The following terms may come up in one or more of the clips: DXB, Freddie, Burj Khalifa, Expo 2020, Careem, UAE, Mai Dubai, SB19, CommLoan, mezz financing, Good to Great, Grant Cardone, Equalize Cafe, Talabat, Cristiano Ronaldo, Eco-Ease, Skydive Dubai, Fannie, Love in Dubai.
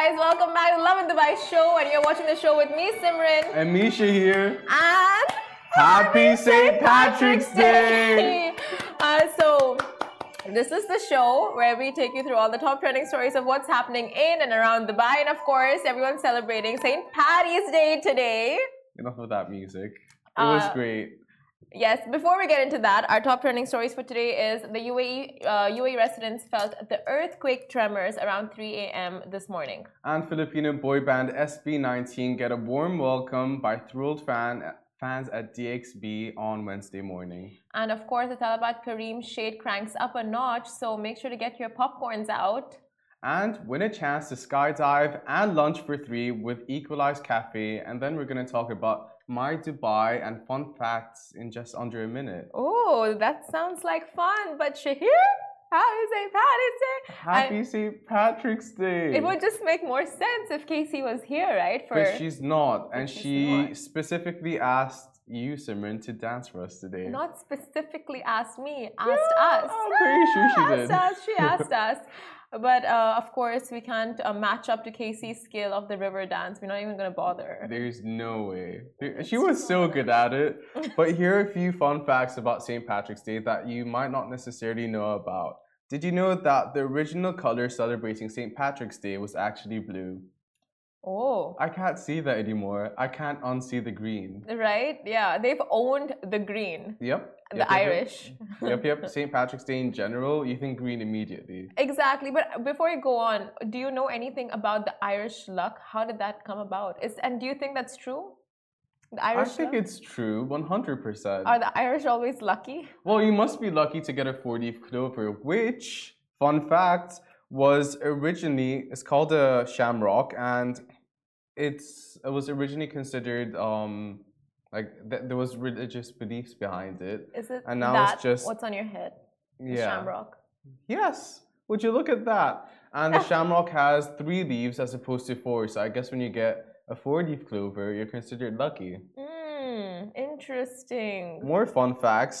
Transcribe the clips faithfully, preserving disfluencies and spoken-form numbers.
guys, welcome back to the Love in Dubai show, and you're watching the show with me, Simran. And Misha here. And Happy Saint Patrick's Day! Day. Uh, so, this is the show where we take you through all the top trending stories of what's happening in and around Dubai. And of course, everyone's celebrating Saint Patty's Day today. Enough with that music. It was uh, great. Yes, before we get into that, our top trending stories for today is the U A E uh, U A E residents felt the earthquake tremors around three a m this morning. And Filipino boy band S B nineteen get a warm welcome by thrilled fan, fans at D X B on Wednesday morning. And of course, the Talabat Careem shade cranks up a notch, so make sure to get your popcorns out. And win a chance to skydive and lunch for three with Equalize Cafe, and then we're going to talk about Mai Dubai and fun facts in just under a minute. Oh, that sounds like fun. But Shahir, happy Saint Patrick's Day. Happy Saint Patrick's Day. It would just make more sense if Casey was here, right? For... But she's not. And she's she not. specifically asked you, Simran, to dance for us today. Not specifically asked me, asked yeah, us. I'm pretty sure she did. Asked us, she asked us. But uh, of course, we can't uh, match up to Casey's skill of the river dance. We're not even going to bother. There's no way. She was so good at it. But here are a few fun facts about Saint Patrick's Day that you might not necessarily know about. Did you know that the original color celebrating Saint Patrick's Day was actually blue? Oh. I can't see that anymore. I can't unsee the green. Right? Yeah. They've owned the green. Yep. The yep, Irish. Yep, yep. Saint Patrick's Day in general, you think green immediately. Exactly. But before you go on, do you know anything about the Irish luck? How did that come about? Is, and do you think that's true? The Irish I think luck? It's true, one hundred percent. Are the Irish always lucky? Well, you must be lucky to get a four-leaf clover, which, fun fact, was originally, it's called a shamrock, and it's it was originally considered um like th there was religious beliefs behind it. Is it and now that it's just what's on your head? Yeah. The shamrock. Yes. Would you look at that? And the shamrock has three leaves as opposed to four. So I guess when you get a four-leaf clover, you're considered lucky. Mm, interesting. More fun facts.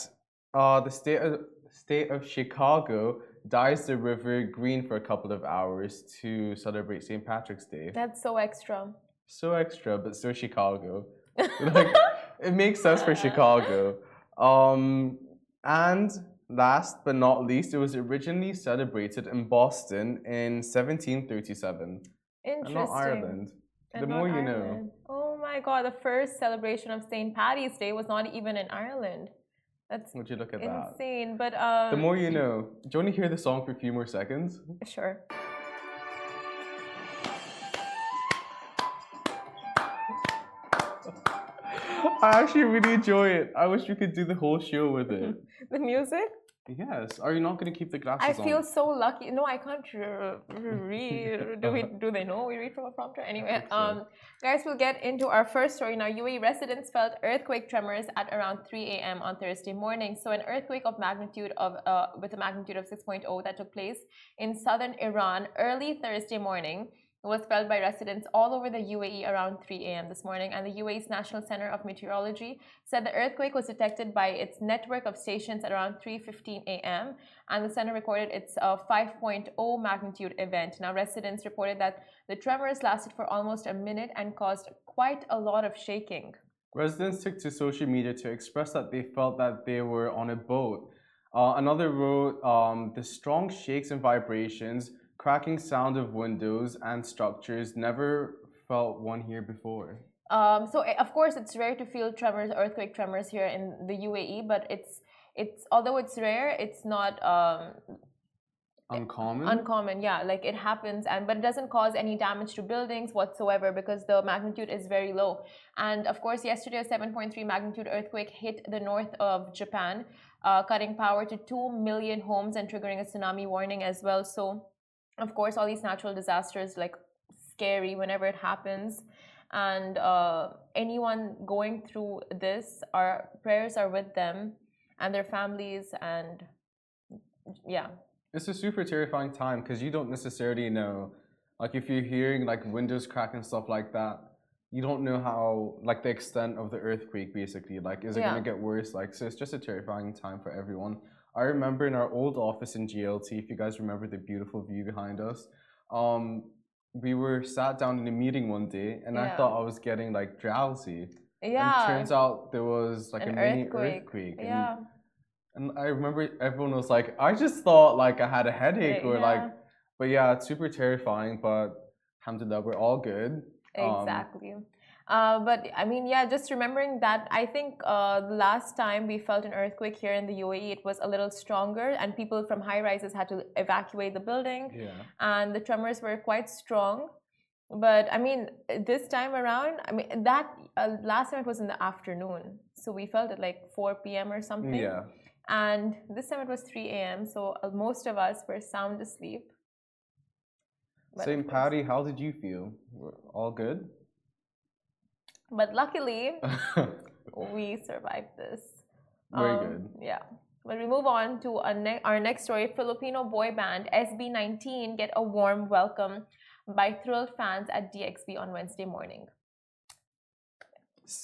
Uh the state of, state of Chicago dyes the river green for a couple of hours to celebrate Saint Patrick's Day. That's so extra. So extra, but so Chicago. Like, it makes sense for Chicago. Um, and last but not least, it was originally celebrated in Boston in seventeen thirty-seven. Interesting. And not Ireland. And the not more you Ireland. Know. Oh my God, the first celebration of Saint Patty's Day was not even in Ireland. That's Would you look at that? Insane, but um, the more you know. Do you want to hear the song for a few more seconds? Sure. I actually really enjoy it. I wish we could do the whole show with it. The music? Yes. Are you not going to keep the glasses on? I feel on? so lucky. No, I can't read. Do we? Do they know we read from a prompter? Anyway, um, guys, we'll get into our first story now. U A E residents felt earthquake tremors at around three a m on Thursday morning. So, an earthquake of magnitude of uh, with a magnitude of six point zero that took place in southern Iran early Thursday morning was felt by residents all over the U A E around three a m this morning, and the U A E's National Center of Meteorology said the earthquake was detected by its network of stations at around three fifteen a m, and the center recorded its uh, five point zero magnitude event. Now, residents reported that the tremors lasted for almost a minute and caused quite a lot of shaking. Residents took to social media to express that they felt that they were on a boat. Uh, another wrote, um, the strong shakes and vibrations, cracking sound of windows and structures, never felt one here before. Um, so, of course, it's rare to feel tremors, earthquake tremors here in the U A E, but it's, it's although it's rare, it's not... Um, uncommon? Uncommon, yeah. Like, it happens, and but it doesn't cause any damage to buildings whatsoever because the magnitude is very low. And, of course, yesterday, a seven point three magnitude earthquake hit the north of Japan, uh, cutting power to two million homes and triggering a tsunami warning as well. So... Of course, all these natural disasters, like, scary whenever it happens. And uh, anyone going through this, our prayers are with them and their families, and yeah. It's a super terrifying time because you don't necessarily know. Like, if you're hearing, like, windows crack and stuff like that, you don't know how, like, the extent of the earthquake, basically. Like, is it yeah. going to get worse? Like, so it's just a terrifying time for everyone. I remember in our old office in G L T, if you guys remember the beautiful view behind us, um, we were sat down in a meeting one day, and yeah. I thought I was getting like drowsy. Yeah. And it turns out there was like An a mini earthquake. earthquake and, yeah. And I remember everyone was like, I just thought like I had a headache or yeah. like, but yeah, it's super terrifying. But alhamdulillah, we're all good. Exactly. Um, Uh, but I mean, yeah, just remembering that, I think uh, the last time we felt an earthquake here in the U A E, it was a little stronger, and people from high rises had to evacuate the building, yeah. and the tremors were quite strong. But I mean, this time around, I mean, that uh, last time it was in the afternoon, so we felt it like four p m or something, yeah. and this time it was three a m, so uh, most of us were sound asleep. But Same, Patty, how did you feel? All good? But luckily, we survived this. Very um, good. Yeah. But we move on to our, ne our next story. Filipino boy band S B nineteen get a warm welcome by thrilled fans at D X B on Wednesday morning.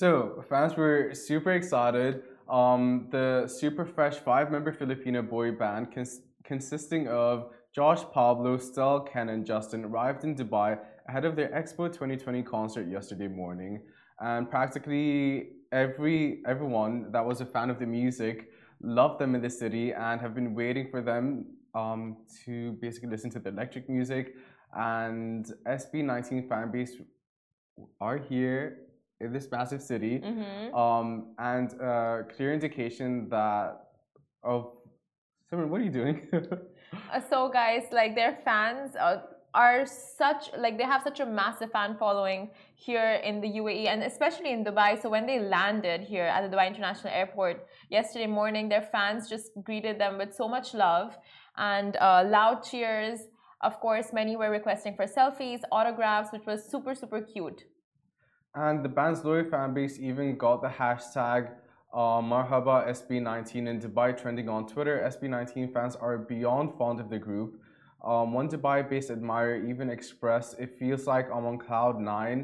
So, fans were super excited. Um, the super fresh five-member Filipino boy band cons consisting of Josh, Pablo, Stel, Ken, and Justin arrived in Dubai ahead of their Expo twenty twenty concert yesterday morning. And practically every everyone that was a fan of the music loved them in the city and have been waiting for them um, to basically listen to the electric music. And S B nineteen fan base are here in this massive city, mm-hmm. um, and a clear indication that of Simran, what are you doing? uh, so, guys, like their fans are. are such, like they have such a massive fan following here in the U A E and especially in Dubai. So when they landed here at the Dubai International Airport yesterday morning, their fans just greeted them with so much love and uh, loud cheers. Of course, many were requesting for selfies, autographs, which was super, super cute. And the band's loyal fan base even got the hashtag uh, Marhaba S B nineteen in Dubai trending on Twitter. S B nineteen fans are beyond fond of the group. Um, one Dubai-based admirer even expressed, "It feels like I'm on cloud nine.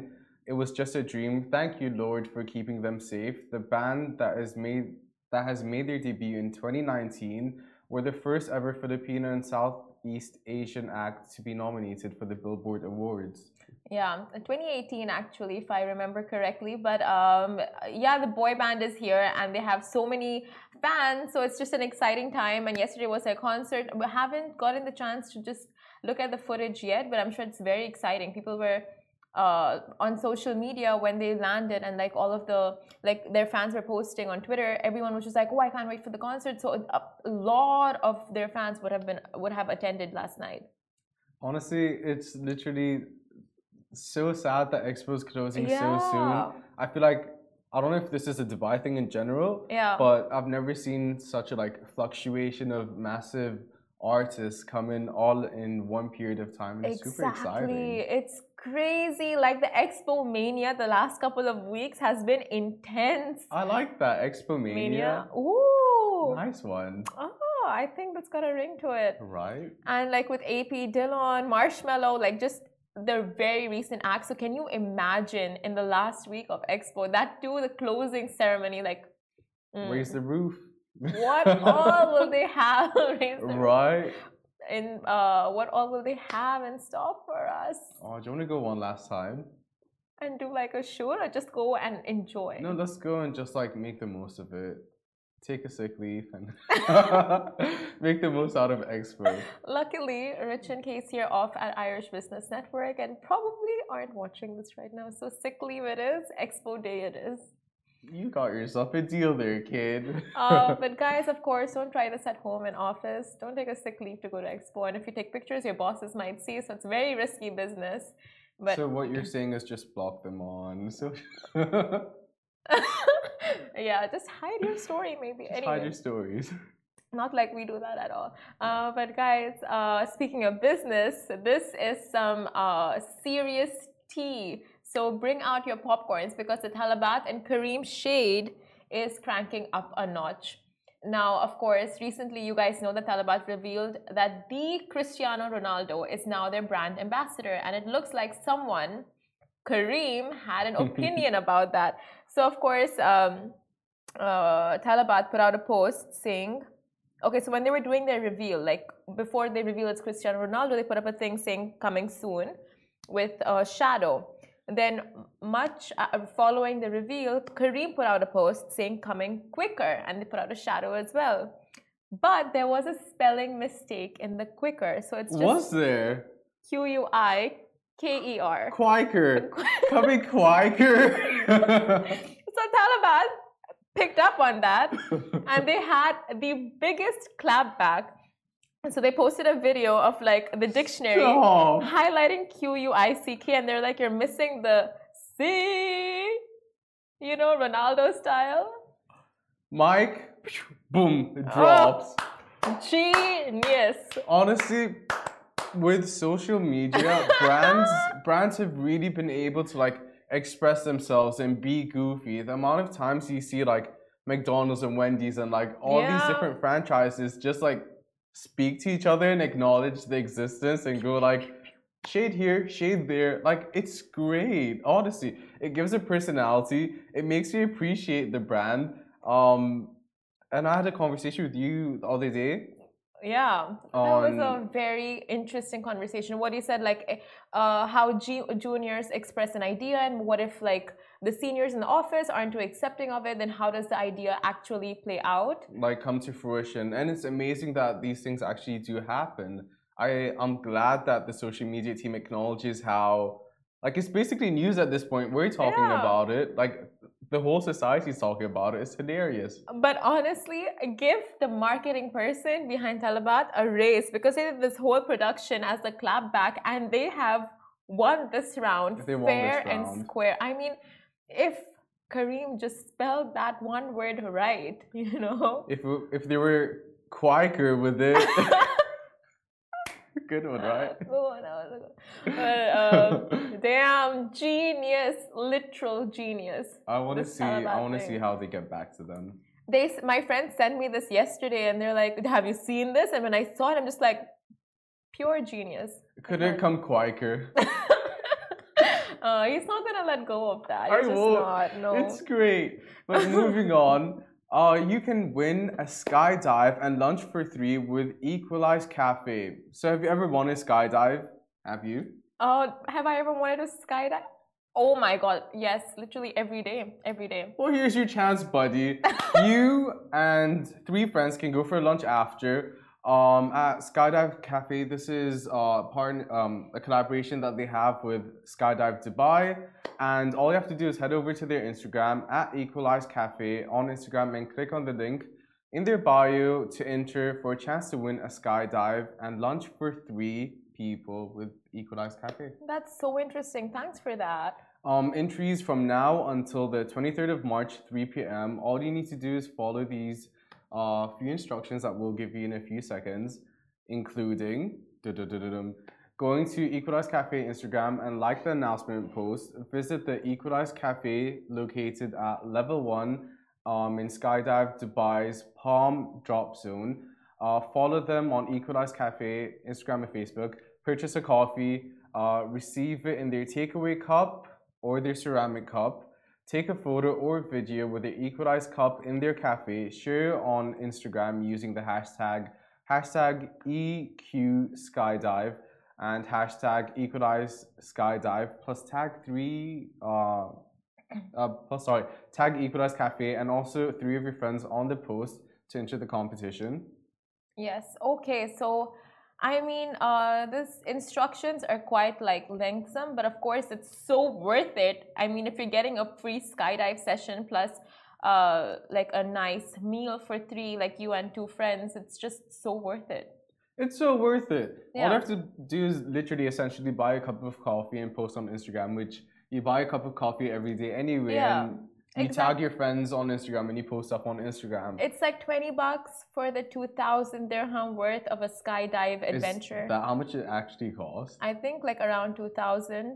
It was just a dream. Thank you, Lord, for keeping them safe." The band that is made that has made their debut in twenty nineteen were the first ever Filipino and Southeast Asian act to be nominated for the Billboard Awards. Yeah, twenty eighteen actually, if I remember correctly. But um, yeah, the boy band is here and they have so many fans, so it's just an exciting time. And yesterday was their concert. We haven't gotten the chance to just look at the footage yet, but I'm sure it's very exciting. People were uh, on social media when they landed, and like all of the like their fans were posting on Twitter. Everyone was just like, "Oh, I can't wait for the concert." So a lot of their fans would have been would have attended last night. Honestly, it's literally so sad that Expo is closing yeah. so soon. I feel like, I don't know if this is a Dubai thing in general, yeah. but I've never seen such a like fluctuation of massive artists come in all in one period of time. And exactly. It's super exciting. It's crazy. Like the Expo mania the last couple of weeks has been intense. I like that. Expo mania. mania. Ooh. Nice one. Oh. I think that's got a ring to it. Right. And like with A P, Dillon, Marshmello, like just the very recent acts. So can you imagine in the last week of Expo, that too, the closing ceremony, like... Mm, raise the roof. What all will they have? Raise the right. Roof. In, uh, what all will they have in store for us? Oh, do you want to go one last time? And do like a shoot or just go and enjoy? No, let's go and just like make the most of it. Take a sick leave and make the most out of Expo. Luckily, Rich and Casey are off at Irish Business Network and probably aren't watching this right now. So sick leave it is, Expo day it is. You got yourself a deal there, kid. uh, but guys, of course, don't try this at home and office. Don't take a sick leave to go to Expo. And if you take pictures, your bosses might see. So it's very risky business. But so what you're saying is just block them on. So. Yeah, just hide your story maybe. Just anyway, hide your stories. Not like we do that at all. Uh, but guys, uh, speaking of business, this is some uh, serious tea. So bring out your popcorns because the Talabat and Careem shade is cranking up a notch. Now, of course, recently you guys know that Talabat revealed that the Cristiano Ronaldo is now their brand ambassador. And it looks like someone, Careem, had an opinion about that. So, of course, um, uh, Talabat put out a post saying, okay, so when they were doing their reveal, like before they reveal it's Cristiano Ronaldo, they put up a thing saying coming soon. with a shadow. Then much following the reveal, Careem put out a post saying coming quicker, and they put out a shadow as well. But there was a spelling mistake in the quicker, so it's just what's there? Q U I K E R. Quiker. Coming quicker. So Talabat picked up on that, and they had the biggest clapback. And so they posted a video of like the dictionary Stop. highlighting Q U I C K, and they're like, "You're missing the C," you know, Ronaldo style. Mike, boom, it drops. Oh, genius. Honestly, with social media, brands brands have really been able to like express themselves and be goofy. The amount of times you see like McDonald's and Wendy's and like all yeah. these different franchises just like speak to each other and acknowledge the existence and go like shade here, shade there. Like, it's great. Honestly, it gives a personality. It makes you appreciate the brand. Um, and I had a conversation with you the other day. Yeah, on... that was a very interesting conversation. What you said, like uh, how G- juniors express an idea, and what if like the seniors in the office aren't too accepting of it, then how does the idea actually play out? Like come to fruition. And it's amazing that these things actually do happen. I, I'm glad that the social media team acknowledges how, like it's basically news at this point. We're talking yeah. about it. Like the whole society's talking about it. It's hilarious. But honestly, give the marketing person behind Talabat a raise, because they did this whole production as a clapback, and they have won this round they fair this round. and square. I mean, if Careem just spelled that one word right, you know. If if they were quicker with it, good one, right? Oh, no, no. But um, damn, genius, literal genius. I want to see. I want to see how they get back to them. They, my friend, sent me this yesterday, and they're like, "Have you seen this?" And when I saw it, I'm just like, pure genius. Could it come quicker? Uh, he's not gonna let go of that. He's I just won't. not. No, it's great. But moving on, uh, you can win a skydive and lunch for three with Equalize Cafe. So, have you ever wanted a skydive? Have you? Uh, have I ever wanted a skydive? Oh my god, yes! Literally every day, every day. Well, here's your chance, buddy. You and three friends can go for lunch after. Um, at Skydive Cafe, this is uh, part, um, a collaboration that they have with Skydive Dubai, and all you have to do is head over to their Instagram at Equalize Cafe on Instagram and click on the link in their bio to enter for a chance to win a skydive and lunch for three people with Equalize Cafe. That's so interesting. Thanks for that. Um, entries from now until the twenty-third of March, three p.m. All you need to do is follow these a uh, few instructions that we'll give you in a few seconds, including going to Equalize Cafe Instagram and like the announcement post, visit the Equalize Cafe located at level one um, in Skydive Dubai's Palm Drop Zone, uh, follow them on Equalize Cafe Instagram and Facebook, purchase a coffee, uh, receive it in their takeaway cup or their ceramic cup, take a photo or video with the Equalize cup in their cafe, share on Instagram using the hashtag, hashtag EQSkydive and hashtag Equalize Skydive, plus tag three, uh, uh, plus sorry, tag Equalize Cafe and also three of your friends on the post to enter the competition. Yes, okay, so I mean, uh, these instructions are quite like lengthy, but of course it's so worth it. I mean, if you're getting a free skydive session plus uh, like a nice meal for three, like you and two friends, it's just so worth it. It's so worth it. Yeah. All you have to do is literally essentially buy a cup of coffee and post on Instagram, which you buy a cup of coffee every day anyway. Yeah. And You exactly. tag your friends on Instagram and you post stuff on Instagram. It's like twenty bucks for the two thousand dirham worth of a skydive adventure. Is that how much it actually costs? I think like around two thousand.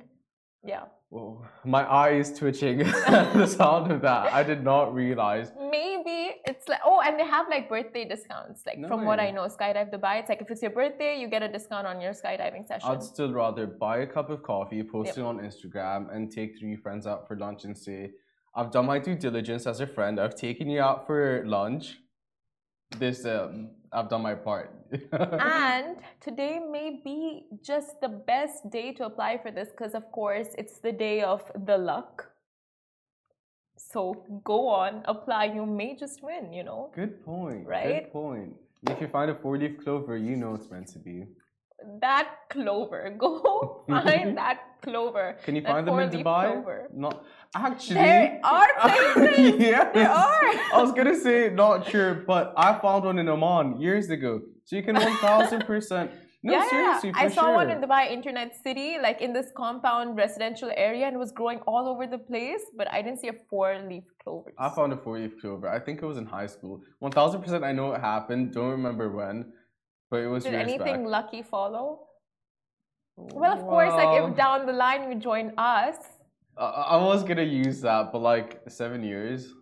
Yeah. Whoa. My eye is twitching at the sound of that. I did not realize. Maybe it's like, oh, and they have like birthday discounts. Like no from way. what I know, Skydive Dubai, it's like if it's your birthday, you get a discount on your skydiving session. I'd still rather buy a cup of coffee, post yep. it on Instagram and take three friends out for lunch and say, I've done my due diligence as a friend. I've taken you out for lunch. This um, I've done my part. And today may be just the best day to apply for this because, of course, it's the day of the luck. So go on, apply. You may just win, you know. Good point. Right? Good point. If you find a four-leaf clover, you know it's meant to be. That clover. Go find that clover. Can you that find them in Dubai? Clover. Not actually. There are places. Yes. There are. I was going to say, not sure, but I found one in Oman years ago. So you can one thousand percent. No, yeah, seriously, for I saw sure. one in Dubai Internet City, like in this compound residential area, and it was growing all over the place, but I didn't see a four-leaf clover. I found a four-leaf clover. I think it was in high school. one thousand percent I know it happened. Don't remember when, but it was Did years anything back. Lucky follow? Well, of well, course, like if down the line you join us. I, I was going to use that, but like seven years.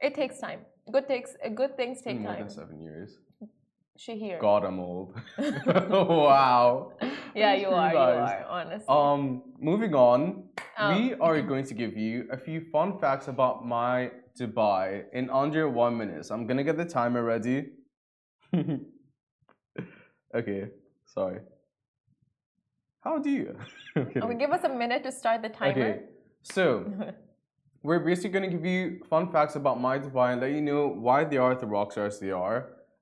It takes time. Good, takes, good things take more time. More than seven years. Shahir. God, I'm old. Wow. Yeah, you are, you are, honestly. Um, moving on, um, we are going to give you a few fun facts about Mai Dubai in under one minute. So I'm going to get the timer ready. Okay, sorry. How do you? Okay. Oh, give us a minute to start the timer. Okay, so we're basically going to give you fun facts about Mai Dubai and let you know why they are the rock stars they are.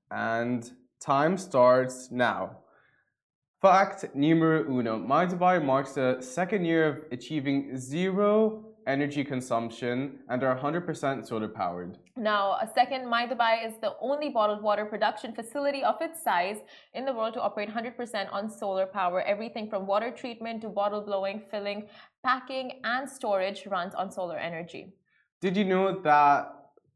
And time starts now. Fact numero uno. Mai Dubai marks the second year of achieving zero energy consumption and are one hundred percent solar powered. Now, a second, Mai Dubai is the only bottled water production facility of its size in the world to operate one hundred percent on solar power. Everything from water treatment to bottle blowing, filling, packing, and storage runs on solar energy. Did you know that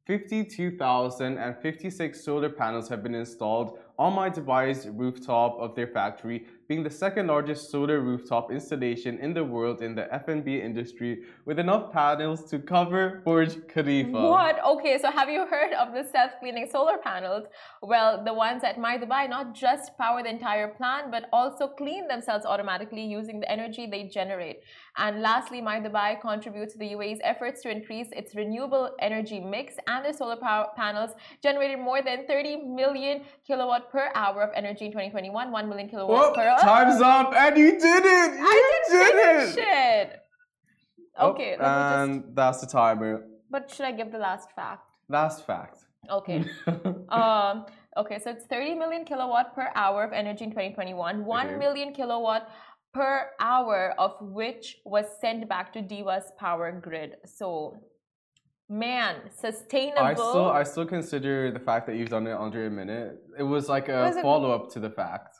fifty-two thousand fifty-six solar panels have been installed on Mai Dubai's rooftop of their factory, being the second largest solar rooftop installation in the world in the F and B industry, with enough panels to cover Burj Khalifa. What? Okay, so have you heard of the self-cleaning solar panels? Well, the ones at Mai Dubai not just power the entire plant, but also clean themselves automatically using the energy they generate. And lastly, Mai Dubai contributes to the U A E's efforts to increase its renewable energy mix, and their solar power panels generated more than thirty million kilowatt per hour of energy in twenty twenty-one, one million kilowatts oh, per hour. Time's up, and you did it! You I did, did it! Shit. Okay, oh, let me just... And that's the timer. But should I give the last fact? Last fact. Okay. um. Okay, so it's thirty million kilowatt per hour of energy in twenty twenty-one, one okay. million kilowatt per hour of which was sent back to Dewa's power grid. So... Man, sustainable. I still, I still consider the fact that you've done it under a minute. It was like a was follow-up to the fact.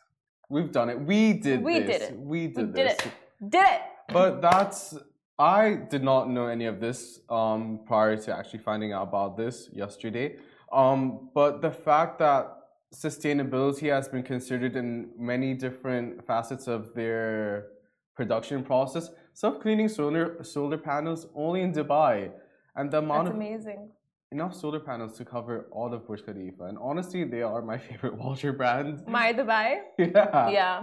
We've done it. We did we this. Did it. We did, we did this. It. Did it. But that's... I did not know any of this um, prior to actually finding out about this yesterday. Um, but the fact that sustainability has been considered in many different facets of their production process. Self-cleaning solar, solar panels only in Dubai. And the amount That's of amazing. Enough solar panels to cover all of Burj Khalifa. And honestly, they are my favorite water brand. Mai Dubai? Yeah. Yeah.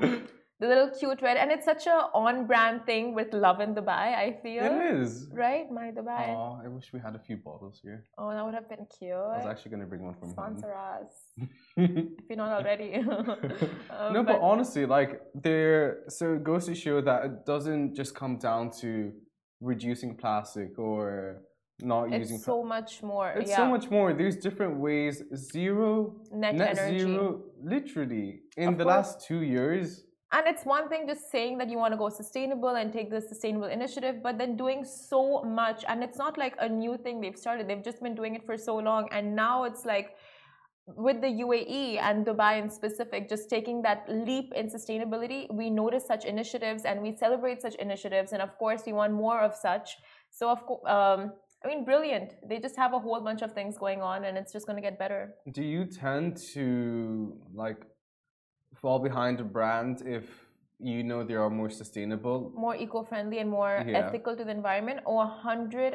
The little cute red. And it's such a on-brand thing with Love in Dubai, I feel. It is. Right? Mai Dubai. Oh, I wish we had a few bottles here. Oh, that would have been cute. I was actually going to bring one from Sponsor home. Sponsor us. If you're not already. um, no, but, but honestly, like, they're... So it goes to show that it doesn't just come down to reducing plastic or... Not it's using so much more. It's yeah. so much more. There's different ways. Zero net, net energy. Zero, literally, in of the course. last two years. And it's one thing just saying that you want to go sustainable and take this sustainable initiative, but then doing so much. And it's not like a new thing they've started. They've just been doing it for so long, and now it's like with the U A E and Dubai in specific, just taking that leap in sustainability. We notice such initiatives and we celebrate such initiatives, and of course, we want more of such. So of course. Um, I mean, brilliant. They just have a whole bunch of things going on, and it's just going to get better. Do you tend to, like, fall behind a brand if you know they are more sustainable? More eco-friendly and more yeah. ethical to the environment? Or one hundred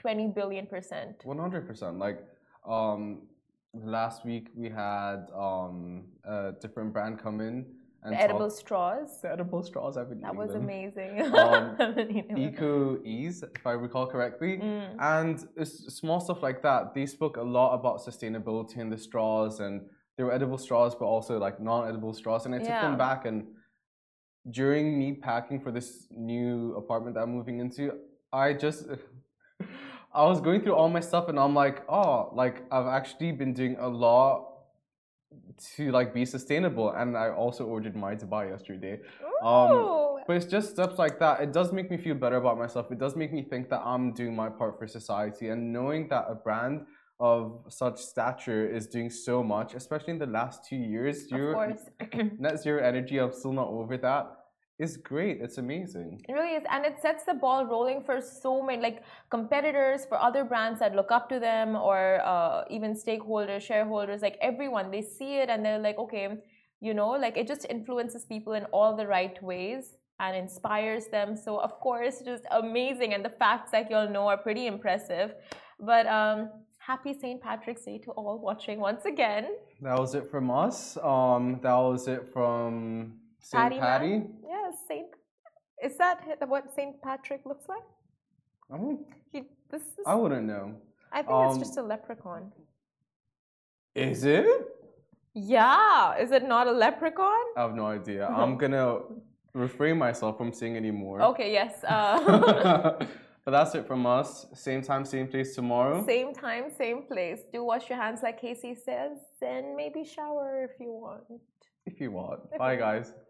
twenty billion percent? one hundred percent. Like, um, last week we had um, a different brand come in. And the talk, edible straws. The edible straws, I've been that eating That was them. amazing. Um, Eco-Ease, if I recall correctly. Mm. And it's small stuff like that. They spoke a lot about sustainability in the straws and there were edible straws, but also like non-edible straws. And I took yeah. them back, and during me packing for this new apartment that I'm moving into, I just I was going through all my stuff, and I'm like, oh, like I've actually been doing a lot to like be sustainable. And I also ordered Mai Dubai yesterday. Ooh. Um, but it's just steps like that. It does make me feel better about myself. It does make me think that I'm doing my part for society, and knowing that a brand of such stature is doing so much, especially in the last two years. Zero, net zero energy, I'm still not over that. It's great. It's amazing. It really is. And it sets the ball rolling for so many like competitors, for other brands that look up to them, or uh, even stakeholders, shareholders, like everyone. They see it and they're like, okay, you know, like it just influences people in all the right ways and inspires them. So, of course, just amazing. And the facts that you all know are pretty impressive. But, um, happy Saint Patrick's Day to all watching once again. That was it from us. Um, that was it from Saint Patty. Yes, Saint. Is that what Saint Patrick looks like? I don't. He, this is, I wouldn't know. I think um, it's just a leprechaun. Is it? Yeah. Is it not a leprechaun? I have no idea. I'm gonna refrain myself from saying any more. Okay. Yes. Uh, But that's it from us. Same time, same place tomorrow. Same time, same place. Do wash your hands like Casey says, and maybe shower if you want. If you want. Bye, guys.